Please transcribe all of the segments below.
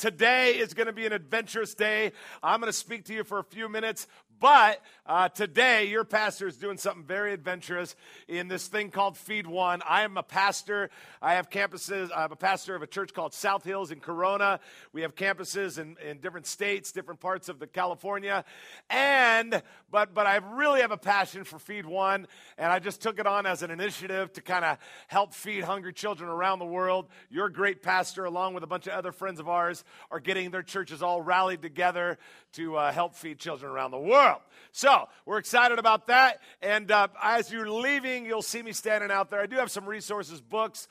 Today is going to be an adventurous day. I'm going to speak to you for a few minutes, but today your pastor is doing something very adventurous in this thing called Feed One. I am a pastor. I have campuses. I'm a pastor of a church called South Hills in Corona. We have campuses in different states, different parts of the California. But I really have a passion for Feed One, and I just took it on as an initiative to kind of help feed hungry children around the world. Your great pastor, along with a bunch of other friends of ours, are getting their churches all rallied together to help feed children around the world. So we're excited about that. And as you're leaving, you'll see me standing out there. I do have some resources, books,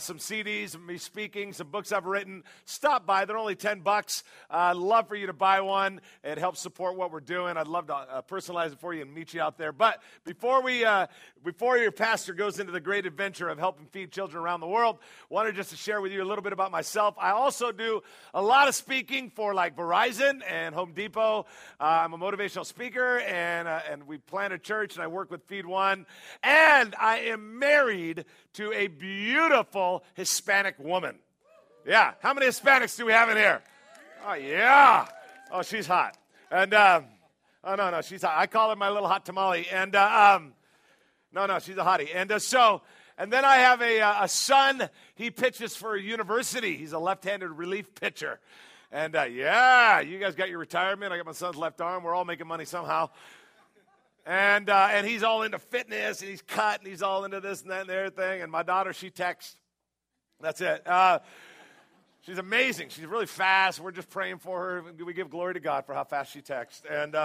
some CDs, me speaking, some books I've written. Stop by. They're only $10. I'd love for you to buy one. It helps support what we're doing. I'd love to personalize it for you and meet you out there. But before your pastor goes into the great adventure of helping feed children around the world, I wanted just to share with you a little bit about myself. I also do a lot of speaking for like Verizon and Home Depot. I'm a motivational speaker, and we plant a church, and I work with Feed One. And I am married to a beautiful Hispanic woman. Yeah. How many Hispanics do we have in here? Oh, yeah. Oh, she's hot. And, no, she's hot. I call her my little hot tamale. And, no, she's a hottie. And and then I have a son. He pitches for a university. He's a left-handed relief pitcher. And, yeah, you guys got your retirement. I got my son's left arm. We're all making money somehow. And he's all into fitness, and he's cut, and he's all into this and that and everything. And my daughter, she texts. That's it. She's amazing. She's really fast. We're just praying for her. We give glory to God for how fast she texts. And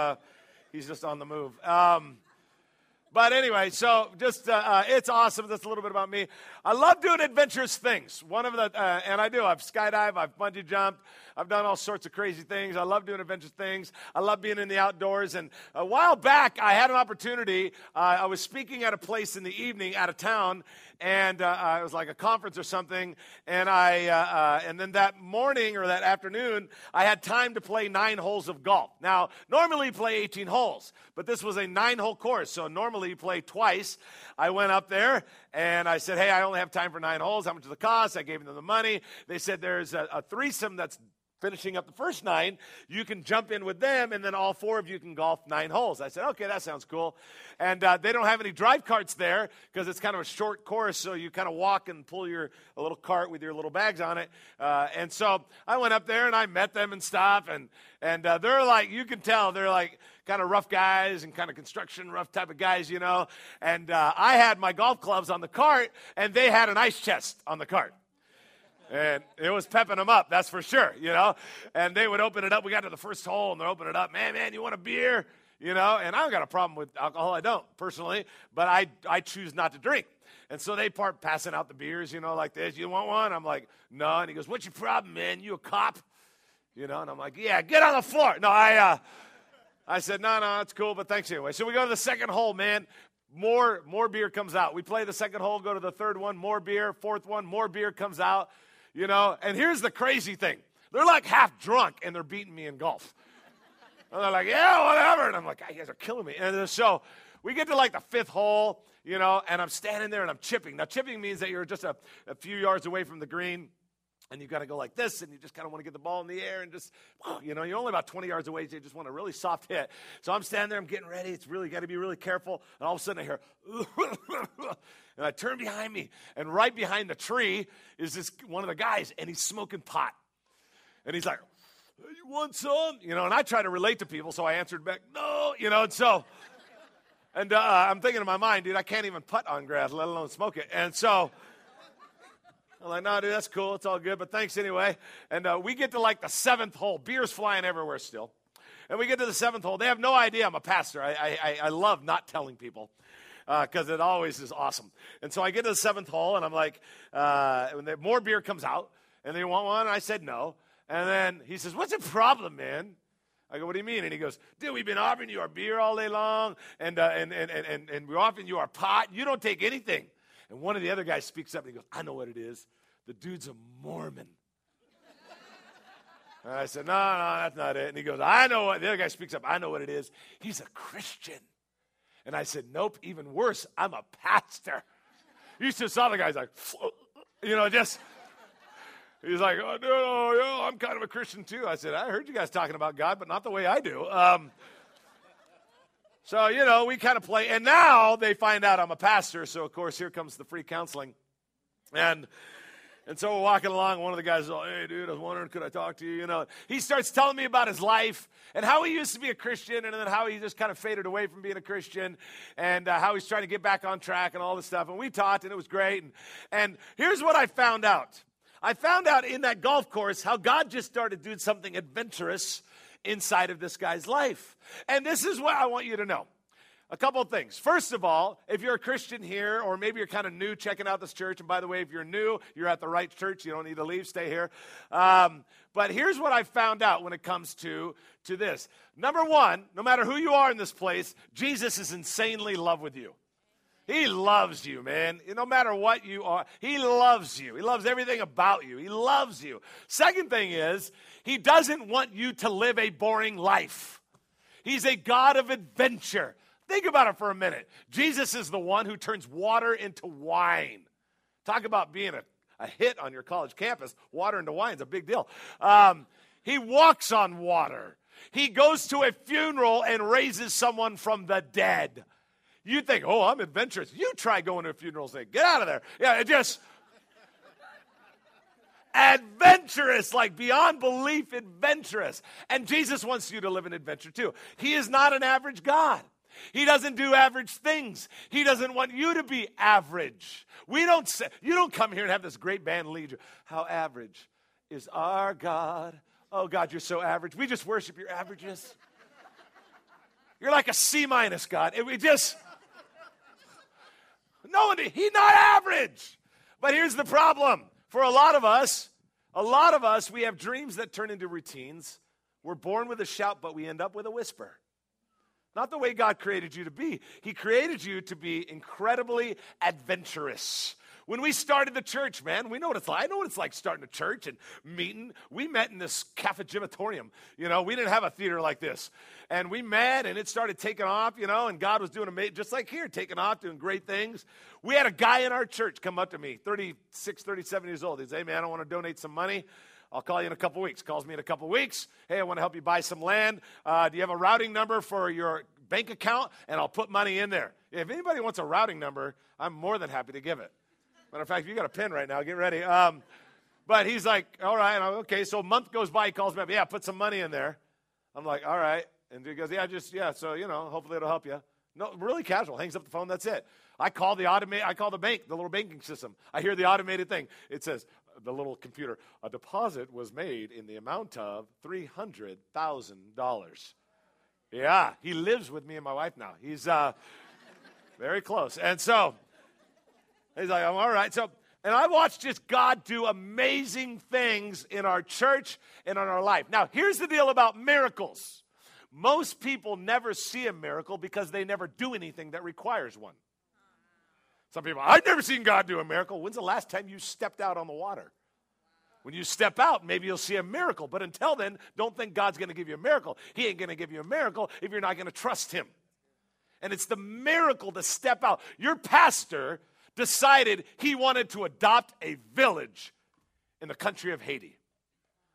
he's just on the move. But anyway, so just it's awesome. That's a little bit about me. I love doing adventurous things. One of the and I do. I've skydived. I've bungee jumped. I've done all sorts of crazy things. I love doing adventure things. I love being in the outdoors. And a while back, I had an opportunity. I was speaking at a place in the evening out of town, and it was like a conference or something. And and then that morning or that afternoon, I had time to play 9 holes of golf. Now, normally you play 18 holes, but this was a 9-hole course, so normally you play twice. I went up there, and I said, hey, I only have time for 9 holes. How much does it cost? I gave them the money. They said there's a threesome that's finishing up the first 9, you can jump in with them, and then all 4 of you can golf 9 holes. I said, okay, that sounds cool. And they don't have any drive carts there because it's kind of a short course, so you kind of walk and pull a little cart with your little bags on it. And so I went up there, and I met them and stuff, and they're like, you can tell, they're like kind of rough guys and kind of construction rough type of guys, you know. And I had my golf clubs on the cart, and they had an ice chest on the cart. And it was pepping them up, that's for sure, you know. And they would open it up. We got to the first hole, and they're opening it up. Man, you want a beer? You know, and I don't got a problem with alcohol. I don't, personally. But I choose not to drink. And so they part passing out the beers, you know, like this. You want one? I'm like, no. And he goes, what's your problem, man? You a cop? You know, and I'm like, yeah, get on the floor. No, I said, no, it's cool, but thanks anyway. So we go to the second hole, man. More beer comes out. We play the second hole, go to the third one, more beer. Fourth one, more beer comes out. You know, and here's the crazy thing. They're like half drunk, and they're beating me in golf. And they're like, yeah, whatever. And I'm like, you guys are killing me. And so we get to like the 5th hole, you know, and I'm standing there, and I'm chipping. Now, chipping means that you're just a few yards away from the green, and you've got to go like this, and you just kind of want to get the ball in the air and just, you know, you're only about 20 yards away, so you just want a really soft hit. So I'm standing there, I'm getting ready. It's really got to be really careful. And all of a sudden I hear, and I turn behind me. And right behind the tree is this one of the guys, and he's smoking pot. And he's like, you want some? You know, and I try to relate to people, so I answered back, no, you know, and so. And I'm thinking in my mind, dude, I can't even putt on grass, let alone smoke it. And so I'm like, no, dude, that's cool. It's all good, but thanks anyway. And we get to, like, the 7th hole. Beer's flying everywhere still. And we get to the 7th hole. They have no idea I'm a pastor. I love not telling people because it always is awesome. And so I get to the 7th hole, and I'm like, more beer comes out. And they want one, and I said no. And then he says, what's the problem, man? I go, what do you mean? And he goes, dude, we've been offering you our beer all day long, and we're offering you our pot. You don't take anything. And one of the other guys speaks up, and he goes, I know what it is. The dude's a Mormon. And I said, no, that's not it. And he goes, I know what. The other guy speaks up, I know what it is. He's a Christian. And I said, nope, even worse, I'm a pastor. You just saw the guy's like, you know, just, He's like, oh, no, I'm kind of a Christian too. I said, I heard you guys talking about God, but not the way I do. So, you know, we kind of play. And now they find out I'm a pastor. So, of course, here comes the free counseling. And so we're walking along. One of the guys is all, hey, dude, I was wondering, could I talk to you? You know, he starts telling me about his life and how he used to be a Christian, and then how he just kind of faded away from being a Christian, and how he's trying to get back on track and all this stuff. And we talked, and it was great. And here's what I found out. I found out in that golf course how God just started doing something adventurous inside of this guy's life. And this is what I want you to know. A couple of things. First of all, if you're a Christian here, or maybe you're kind of new checking out this church, and by the way, if you're new, you're at the right church. You don't need to leave. Stay here. But here's what I found out when it comes to this. Number one, no matter who you are in this place, Jesus is insanely in love with you. He loves you, man. No matter what you are, he loves you. He loves everything about you. He loves you. Second thing is, he doesn't want you to live a boring life. He's a God of adventure. Think about it for a minute. Jesus is the one who turns water into wine. Talk about being a hit on your college campus. Water into wine is a big deal. He walks on water. He goes to a funeral and raises someone from the dead. You think, oh, I'm adventurous. You try going to a funeral and say, get out of there. Yeah, it just adventurous, like beyond belief adventurous. And Jesus wants you to live an adventure too. He is not an average God. He doesn't do average things. He doesn't want you to be average. We don't say, you don't come here and have this great band lead. How average is our God? Oh, God, you're so average. We just worship your averageness. You're like a C-minus, God. And we just, no one, he's not average. But here's the problem. For a lot of us, we have dreams that turn into routines. We're born with a shout, but we end up with a whisper. Not the way God created you to be. He created you to be incredibly adventurous. When we started the church, man, we know what it's like. I know what it's like starting a church and meeting. We met in this cafegimatorium. You know, we didn't have a theater like this. And we met, and it started taking off, you know, and God was doing amazing, just like here, taking off, doing great things. We had a guy in our church come up to me, 36, 37 years old. He said, hey, man, I want to donate some money. I'll call you in a couple weeks. Calls me in a couple weeks. Hey, I want to help you buy some land. Do you have a routing number for your bank account? And I'll put money in there. If anybody wants a routing number, I'm more than happy to give it. Matter of fact, you got a pen right now. Get ready. But he's like, all right. And I'm okay. So a month goes by. He calls me up. Yeah, put some money in there. I'm like, all right. And he goes, yeah. So, you know, hopefully it'll help you. No, really casual. Hangs up the phone. That's it. I call the bank, the little banking system. I hear the automated thing. It says, the little computer, a deposit was made in the amount of $300,000. Yeah, he lives with me and my wife now. He's very close. And so he's like, I'm all right. So, and I watched just God do amazing things in our church and in our life. Now, here's the deal about miracles. Most people never see a miracle because they never do anything that requires one. Some people, I've never seen God do a miracle. When's the last time you stepped out on the water? When you step out, maybe you'll see a miracle. But until then, don't think God's going to give you a miracle. He ain't going to give you a miracle if you're not going to trust him. And it's the miracle to step out. Your pastor decided he wanted to adopt a village in the country of Haiti.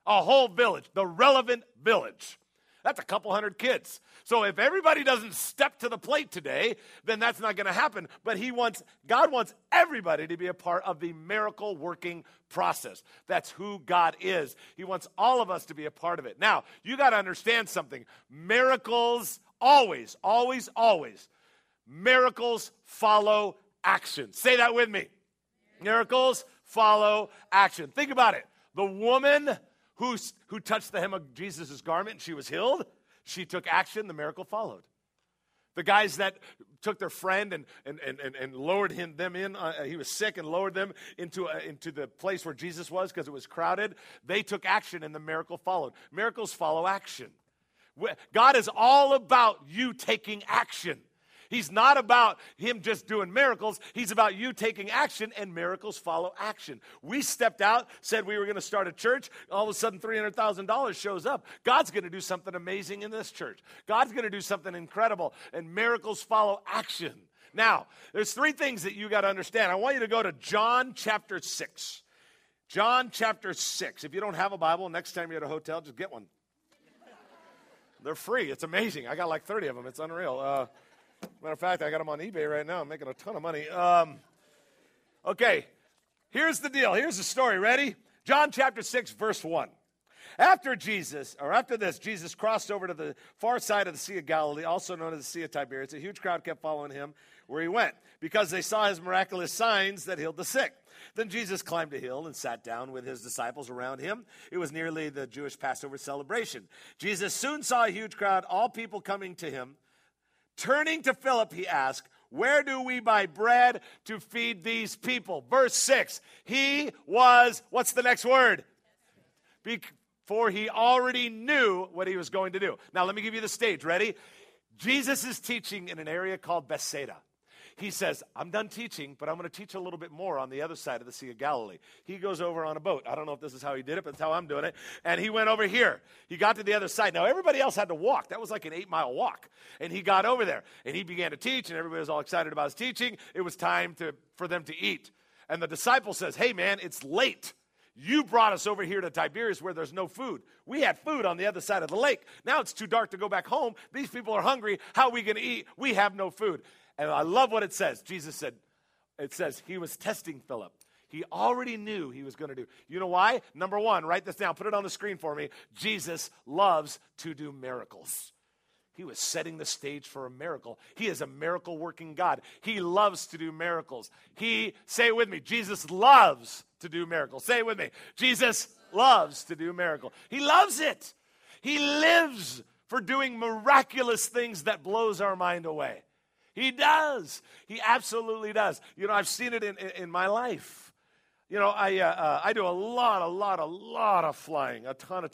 A whole village, the relevant village. That's a couple hundred kids. So if everybody doesn't step to the plate today, then that's not going to happen. But God wants everybody to be a part of the miracle working process. That's who God is. He wants all of us to be a part of it. Now, you got to understand something. Miracles always, always, always. Miracles follow action. Say that with me. Miracles follow action. Think about it. The woman who touched the hem of Jesus' garment and she was healed, she took action, the miracle followed. The guys that took their friend and lowered them in, he was sick and lowered them into the place where Jesus was because it was crowded, they took action and the miracle followed. Miracles follow action. God is all about you taking action. He's not about him just doing miracles. He's about you taking action, and miracles follow action. We stepped out, said we were going to start a church. All of a sudden, $300,000 shows up. God's going to do something amazing in this church. God's going to do something incredible, and miracles follow action. Now, there's three things that you got to understand. I want you to go to John chapter 6. John chapter 6. If you don't have a Bible, next time you're at a hotel, just get one. They're free. It's amazing. I got like 30 of them. It's unreal. Matter of fact, I got them on eBay right now. I'm making a ton of money. Okay, here's the deal. Here's the story. Ready? John chapter 6, verse 1. After this, Jesus crossed over to the far side of the Sea of Galilee, also known as the Sea of Tiberias. A huge crowd kept following him where he went because they saw his miraculous signs that healed the sick. Then Jesus climbed a hill and sat down with his disciples around him. It was nearly the Jewish Passover celebration. Jesus soon saw a huge crowd, all people coming to him. Turning to Philip, he asked, "Where do we buy bread to feed these people?" Verse 6, he was, what's the next word? For he already knew what he was going to do. Now, let me give you the stage. Ready? Jesus is teaching in an area called Bethsaida. He says, I'm done teaching, but I'm going to teach a little bit more on the other side of the Sea of Galilee. He goes over on a boat. I don't know if this is how he did it, but that's how I'm doing it. And he went over here. He got to the other side. Now, everybody else had to walk. That was like an 8-mile walk. And he got over there, and he began to teach, and everybody was all excited about his teaching. It was time for them to eat. And the disciple says, hey, man, it's late. You brought us over here to Tiberias where there's no food. We had food on the other side of the lake. Now it's too dark to go back home. These people are hungry. How are we going to eat? We have no food. And I love what it says. Jesus said, it says he was testing Philip. He already knew he was going to do. You know why? Number one, write this down. Put it on the screen for me. Jesus loves to do miracles. He was setting the stage for a miracle. He is a miracle-working God. He loves to do miracles. Say it with me, Jesus loves to do miracles. Say it with me, Jesus loves to do miracles. He loves it. He lives for doing miraculous things that blows our mind away. He does. He absolutely does. You know, I've seen it in my life. You know, I do a lot of flying, a ton of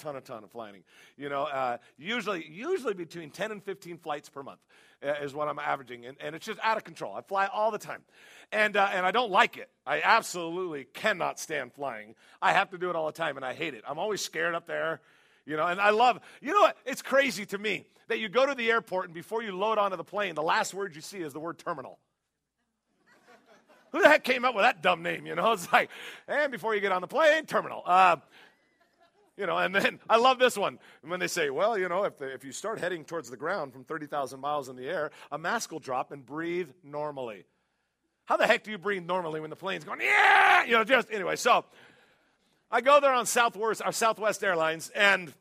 flying. You know, usually between 10 and 15 flights per month is what I'm averaging, and it's just out of control. I fly all the time, and I don't like it. I absolutely cannot stand flying. I have to do it all the time, and I hate it. I'm always scared up there, you know, and I love, you know what, it's crazy to me that you go to the airport, and before you load onto the plane, the last word you see is the word terminal. Who the heck came up with that dumb name, you know? It's like, and before you get on the plane, terminal. You know, and then I love this one. And when they say, well, you know, if you start heading towards the ground from 30,000 miles in the air, a mask will drop and breathe normally. How the heck do you breathe normally when the plane's going, yeah? You know, just, anyway, so I go there on Southwest Airlines, and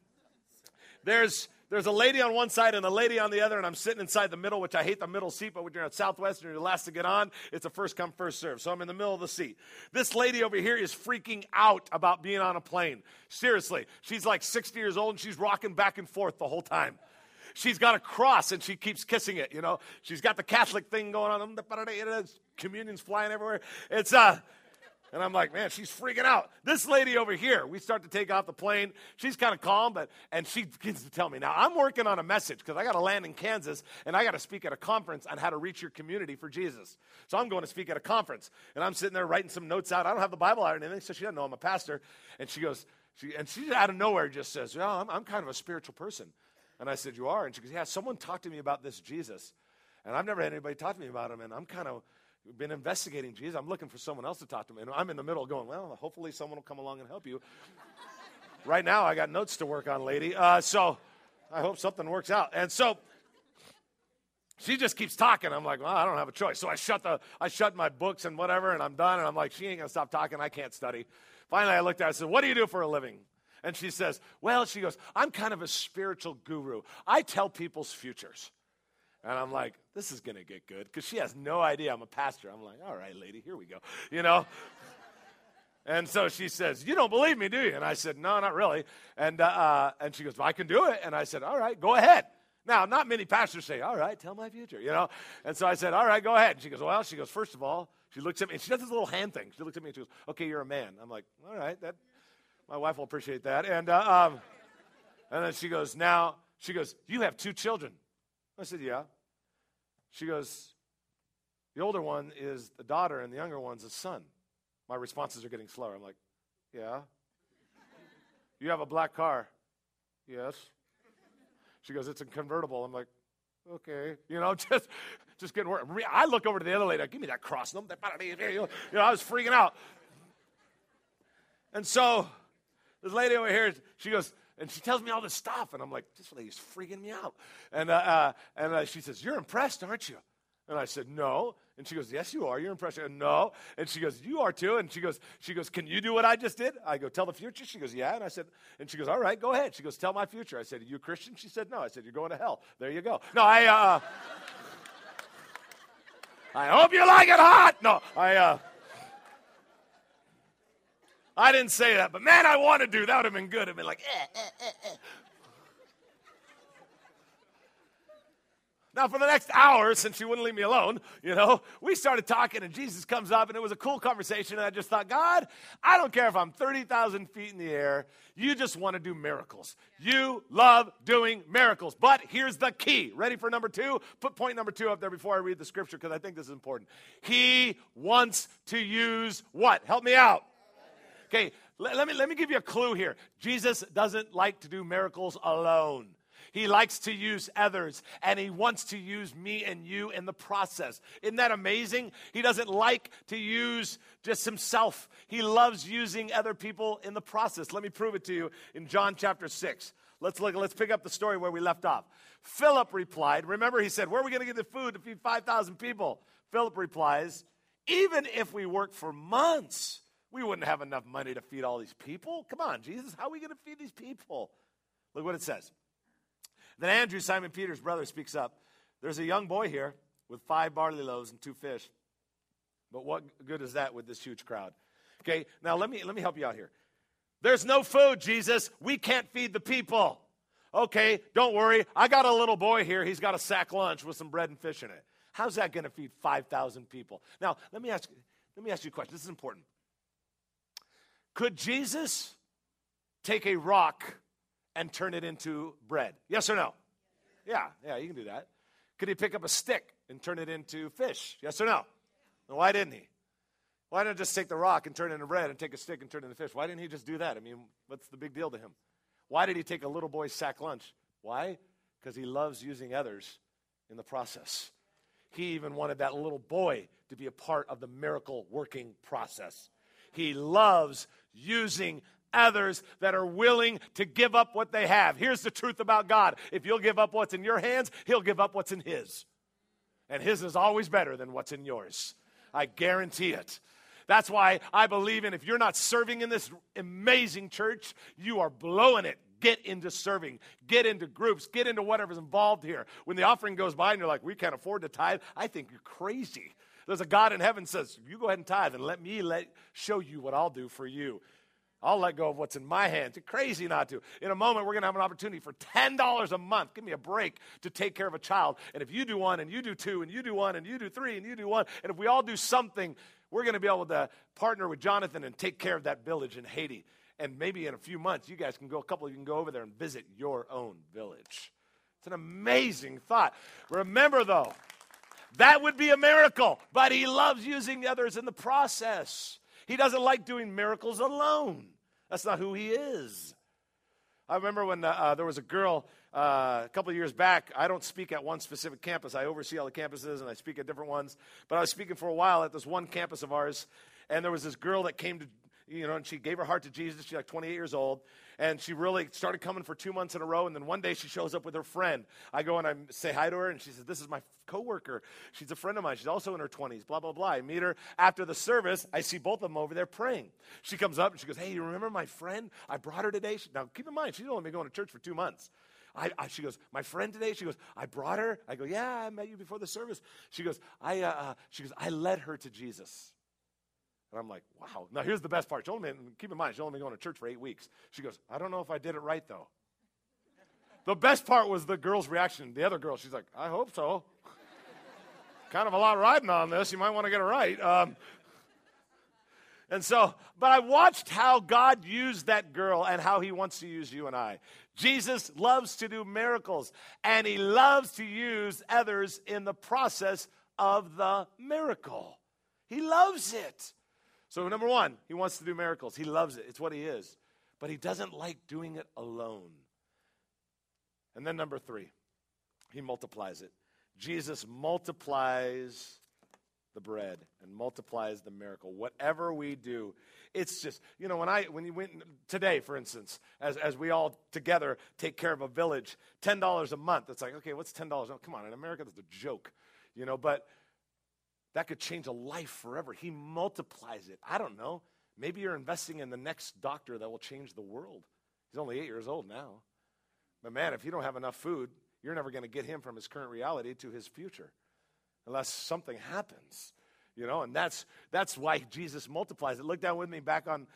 there's a lady on one side and a lady on the other, and I'm sitting inside the middle, which I hate the middle seat, but when you're at Southwest and you're the last to get on, it's a first come, first serve. So I'm in the middle of the seat. This lady over here is freaking out about being on a plane. Seriously. She's like 60 years old, and she's rocking back and forth the whole time. She's got a cross, and she keeps kissing it, you know. She's got the Catholic thing going on. Communion's flying everywhere. And I'm like, man, she's freaking out. This lady over here, we start to take off the plane. She's kind of calm, and she begins to tell me. Now, I'm working on a message because I got to land in Kansas, and I got to speak at a conference on how to reach your community for Jesus. So I'm going to speak at a conference, and I'm sitting there writing some notes out. I don't have the Bible out or anything, so she doesn't know I'm a pastor. And she goes, she out of nowhere just says, well, I'm kind of a spiritual person. And I said, you are? And she goes, yeah, someone talked to me about this Jesus. And I've never had anybody talk to me about him, and I'm kind of been investigating Jesus. I'm looking for someone else to talk to me. And I'm in the middle going, well, hopefully someone will come along and help you. Right now, I got notes to work on, lady. So I hope something works out. And so she just keeps talking. I'm like, well, I don't have a choice. So I shut my books and whatever, and I'm done. And I'm like, she ain't going to stop talking. I can't study. Finally, I looked at her and said, what do you do for a living? And she says, well, she goes, I'm kind of a spiritual guru. I tell people's futures. And I'm like, this is going to get good, because she has no idea I'm a pastor. I'm like, all right, lady, here we go, you know. And so she says, you don't believe me, do you? And I said, no, not really. And she goes, well, I can do it. And I said, all right, go ahead. Now, not many pastors say, all right, tell my future, you know. And so I said, all right, go ahead. And she goes, well, first of all, she looks at me, and she does this little hand thing. She looks at me, and she goes, okay, you're a man. I'm like, all right, my wife will appreciate that. And then she goes, you have 2 children. I said, yeah. She goes, the older one is the daughter and the younger one's a son. My responses are getting slower. I'm like, yeah. You have a black car. Yes. She goes, it's a convertible. I'm like, okay. You know, just getting worse. I look over to the other lady. Give me that cross. You know, I was freaking out. And so this lady over here, she goes, and she tells me all this stuff. And I'm like, this lady's freaking me out. And she says, you're impressed, aren't you? And I said, no. And she goes, yes, you are. You're impressed. And no. And she goes, you are too. And she goes, can you do what I just did? I go, tell the future? She goes, yeah. And I said, and she goes, all right, go ahead. She goes, tell my future. I said, are you a Christian? She said, no. I said, you're going to hell. There you go. No, I hope you like it hot. No, I didn't say that, but man, I wanted to. That would have been good. I'd been like, eh. Now, for the next hour, since she wouldn't leave me alone, we started talking, and Jesus comes up, and it was a cool conversation, and I just thought, God, I don't care if I'm 30,000 feet in the air. You just want to do miracles. You love doing miracles, but here's the key. Ready for number two? Put point number two up there before I read the scripture, because I think this is important. He wants to use what? Help me out. Okay, let me give you a clue here. Jesus doesn't like to do miracles alone. He likes to use others, and he wants to use me and you in the process. Isn't that amazing? He doesn't like to use just himself. He loves using other people in the process. Let me prove it to you in John chapter 6. Let's pick up the story where we left off. Philip replied, remember he said, where are we going to get the food to feed 5,000 people? Philip replies, even if we work for months, we wouldn't have enough money to feed all these people. Come on, Jesus, how are we going to feed these people? Look what it says. Then Andrew, Simon Peter's brother, speaks up. There's a young boy here with 5 barley loaves and 2 fish. But what good is that with this huge crowd? Okay, now let me help you out here. There's no food, Jesus. We can't feed the people. Okay, don't worry. I got a little boy here. He's got a sack lunch with some bread and fish in it. How's that going to feed 5,000 people? Now, let me ask you a question. This is important. Could Jesus take a rock and turn it into bread? Yes or no? Yeah, you can do that. Could he pick up a stick and turn it into fish? Yes or no? Well, why didn't he? Why not just take the rock and turn it into bread and take a stick and turn it into fish? Why didn't he just do that? I mean, what's the big deal to him? Why did he take a little boy's sack lunch? Why? Because he loves using others in the process. He even wanted that little boy to be a part of the miracle working process. He loves using others that are willing to give up what they have. Here's the truth about God. If you'll give up what's in your hands, he'll give up what's in his. And his is always better than what's in yours. I guarantee it. That's why I believe in, if you're not serving in this amazing church, you are blowing it. Get into serving. Get into groups. Get into whatever's involved here. When the offering goes by and you're like, we can't afford to tithe, I think you're crazy. There's a God in heaven says, you go ahead and tithe and let me show you what I'll do for you. I'll let go of what's in my hands. It's crazy not to. In a moment, we're going to have an opportunity for $10 a month. Give me a break to take care of a child. And if you do one, and you do two, and you do one, and you do three, and you do one, and if we all do something, we're going to be able to partner with Jonathan and take care of that village in Haiti. And maybe in a few months, you guys can go, a couple of you can go over there and visit your own village. It's an amazing thought. Remember, though, that would be a miracle, but he loves using others in the process. He doesn't like doing miracles alone. That's not who he is. I remember when there was a girl a couple of years back. I don't speak at one specific campus. I oversee all the campuses, and I speak at different ones. But I was speaking for a while at this one campus of ours, and there was this girl that came to, and she gave her heart to Jesus. She's like 28 years old, and she really started coming for 2 months in a row, and then one day she shows up with her friend. I go and I say hi to her, and she says, this is my coworker. She's a friend of mine. She's also in her 20s, blah, blah, blah. I meet her after the service. I see both of them over there praying. She comes up, and she goes, hey, you remember my friend? I brought her today. Now, keep in mind, she's only been going to church for 2 months. She goes, my friend today? She goes, I brought her. I go, yeah, I met you before the service. She goes, I led her to Jesus. And I'm like, wow. Now, here's the best part. Keep in mind, she's only been going to church for 8 weeks. She goes, I don't know if I did it right, though. The best part was the girl's reaction. The other girl, she's like, I hope so. Kind of a lot riding on this. You might want to get it right. But I watched how God used that girl and how he wants to use you and I. Jesus loves to do miracles, and he loves to use others in the process of the miracle. He loves it. So number one, he wants to do miracles. He loves it. It's what he is. But he doesn't like doing it alone. And then number three, he multiplies it. Jesus multiplies the bread and multiplies the miracle. Whatever we do, it's just, you know, when you went today, for instance, as we all together take care of a village, $10 a month. It's like, okay, what's $10? Oh, come on, in America, that's a joke, you know, but that could change a life forever. He multiplies it. I don't know. Maybe you're investing in the next doctor that will change the world. He's only 8 years old now. But man, if you don't have enough food, you're never going to get him from his current reality to his future. Unless something happens, you know, and that's why Jesus multiplies it. Look down with me back on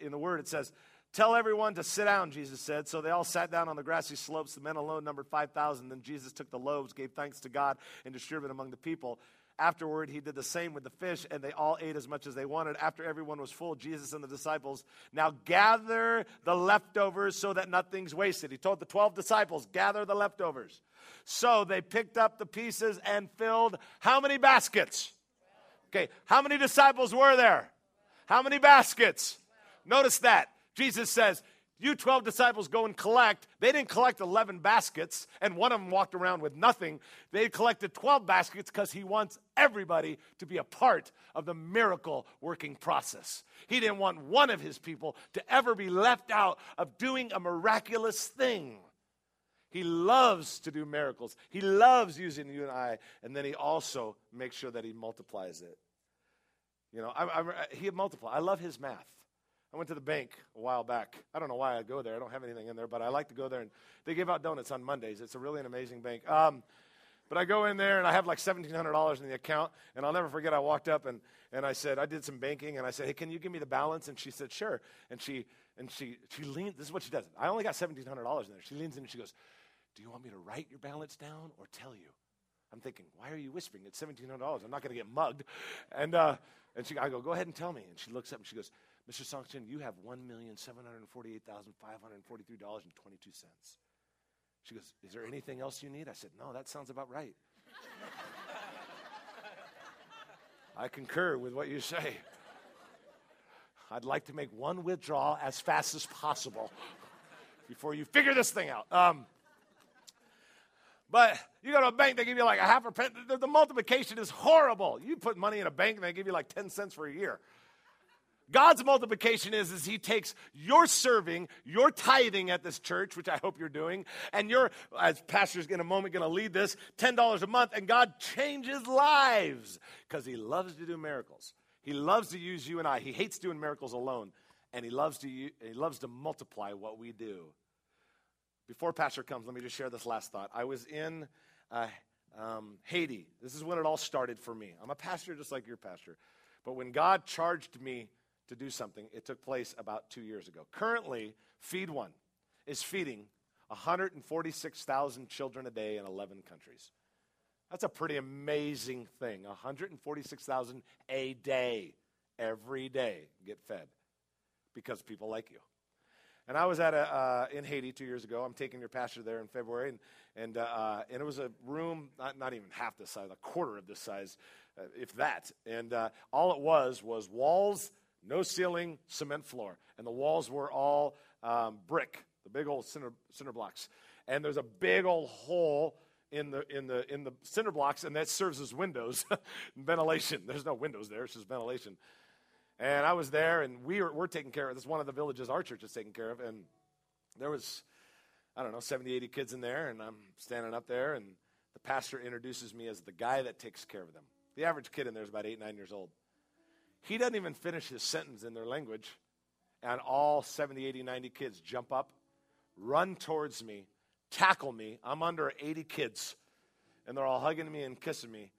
in the Word. It says, "Tell everyone to sit down," Jesus said. So they all sat down on the grassy slopes. The men alone numbered 5,000. Then Jesus took the loaves, gave thanks to God, and distributed among the people. Afterward, he did the same with the fish, and they all ate as much as they wanted. After everyone was full, Jesus and the disciples, "Now gather the leftovers so that nothing's wasted." He told the 12 disciples, "Gather the leftovers." So they picked up the pieces and filled how many baskets? Okay, how many disciples were there? How many baskets? Notice that. Jesus says, you 12 disciples go and collect. They didn't collect 11 baskets, and one of them walked around with nothing. They collected 12 baskets because he wants everybody to be a part of the miracle working process. He didn't want one of his people to ever be left out of doing a miraculous thing. He loves to do miracles. He loves using you and I, and then he also makes sure that he multiplies it. You know, he multiplies. I love his math. I went to the bank a while back. I don't know why I go there. I don't have anything in there, but I like to go there. And they give out donuts on Mondays. It's a really an amazing bank. But I go in there, and I have like $1,700 in the account. And I'll never forget, I walked up, and I said, I did some banking. And I said, hey, can you give me the balance? And she said, sure. And she leans. This is what she does. I only got $1,700 in there. She leans in, and she goes, do you want me to write your balance down or tell you? I'm thinking, why are you whispering? It's $1,700. I'm not going to get mugged. And I go, go ahead and tell me. And she looks up, and she goes, Mr. Songchen, you have $1,748,543.22. She goes, is there anything else you need? I said, no, that sounds about right. I concur with what you say. I'd like to make one withdrawal as fast as possible before you figure this thing out. But you go to a bank, they give you like a half a penny. The multiplication is horrible. You put money in a bank, and they give you like 10 cents for a year. God's multiplication is he takes your serving, your tithing at this church, which I hope you're doing, and your, as pastor's in a moment going to lead this, $10 a month, and God changes lives because he loves to do miracles. He loves to use you and I. He hates doing miracles alone, and he loves to multiply what we do. Before pastor comes, let me just share this last thought. I was in Haiti. This is when it all started for me. I'm a pastor just like your pastor, but when God charged me to do something, it took place about 2 years ago. Currently, Feed One is feeding 146,000 children a day in 11 countries. That's a pretty amazing thing. 146,000 a day, every day, get fed because people like you. And I was at in Haiti 2 years ago. I'm taking your pastor there in February, and it was a room not even half this size, a quarter of this size, if that. And all it was walls. No ceiling, cement floor. And the walls were all brick, the big old cinder blocks. And there's a big old hole in the cinder blocks, and that serves as windows, ventilation. There's no windows there, it's just ventilation. And I was there, and we're taking care of this. One of the villages our church is taking care of, and there was, I don't know, 70, 80 kids in there, and I'm standing up there, and the pastor introduces me as the guy that takes care of them. The average kid in there is about 8, 9 years old. He doesn't even finish his sentence in their language, and all 70, 80, 90 kids jump up, run towards me, tackle me. I'm under 80 kids, and they're all hugging me and kissing me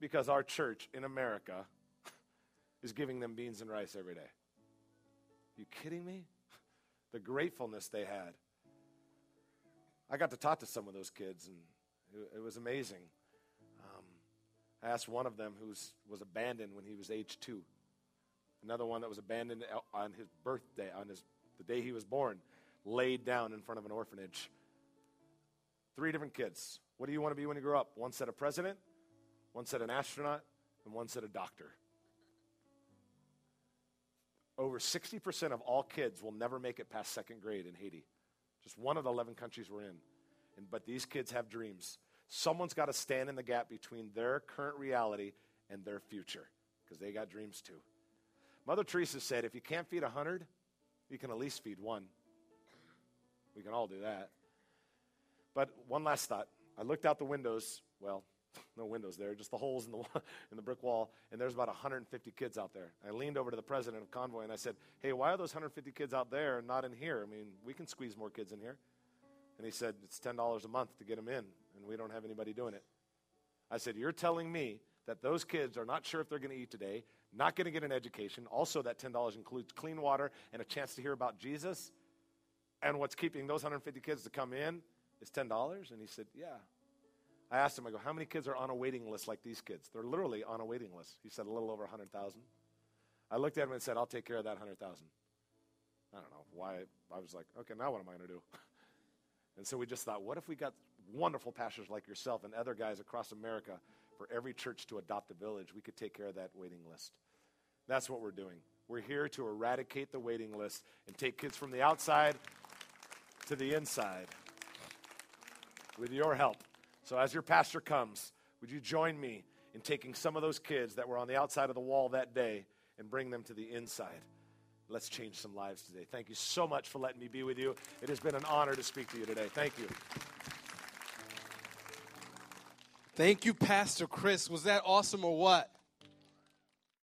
because our church in America is giving them beans and rice every day. Are you kidding me? The gratefulness they had. I got to talk to some of those kids, and it was amazing. I asked one of them who was abandoned when he was age 2. Another one that was abandoned on his birthday, the day he was born, laid down in front of an orphanage. 3 different kids. What do you want to be when you grow up? One said a president, one said an astronaut, and one said a doctor. Over 60% of all kids will never make it past second grade in Haiti. Just one of the 11 countries we're in. But these kids have dreams. Someone's got to stand in the gap between their current reality and their future, because they got dreams too. Mother Teresa said, if you can't feed 100, you can at least feed one. We can all do that. But one last thought. I looked out the windows. Well, no windows there, just the holes in the brick wall, and there's about 150 kids out there. I leaned over to the president of Convoy, and I said, hey, why are those 150 kids out there and not in here? I mean, we can squeeze more kids in here. And he said, it's $10 a month to get them in, and we don't have anybody doing it. I said, you're telling me that those kids are not sure if they're going to eat today, not going to get an education. Also, that $10 includes clean water and a chance to hear about Jesus. And what's keeping those 150 kids to come in is $10? And he said, yeah. I asked him, I go, how many kids are on a waiting list like these kids? They're literally on a waiting list. He said, a little over 100,000. I looked at him and said, I'll take care of that 100,000. I don't know why. I was like, okay, now what am I going to do? And so we just thought, what if we got wonderful pastors like yourself and other guys across America for every church to adopt a village? We could take care of that waiting list. That's what we're doing. We're here to eradicate the waiting list and take kids from the outside to the inside with your help. So as your pastor comes, would you join me in taking some of those kids that were on the outside of the wall that day and bring them to the inside? Let's change some lives today. Thank you so much for letting me be with you. It has been an honor to speak to you today. Thank you. Thank you, Pastor Chris. Was that awesome or what?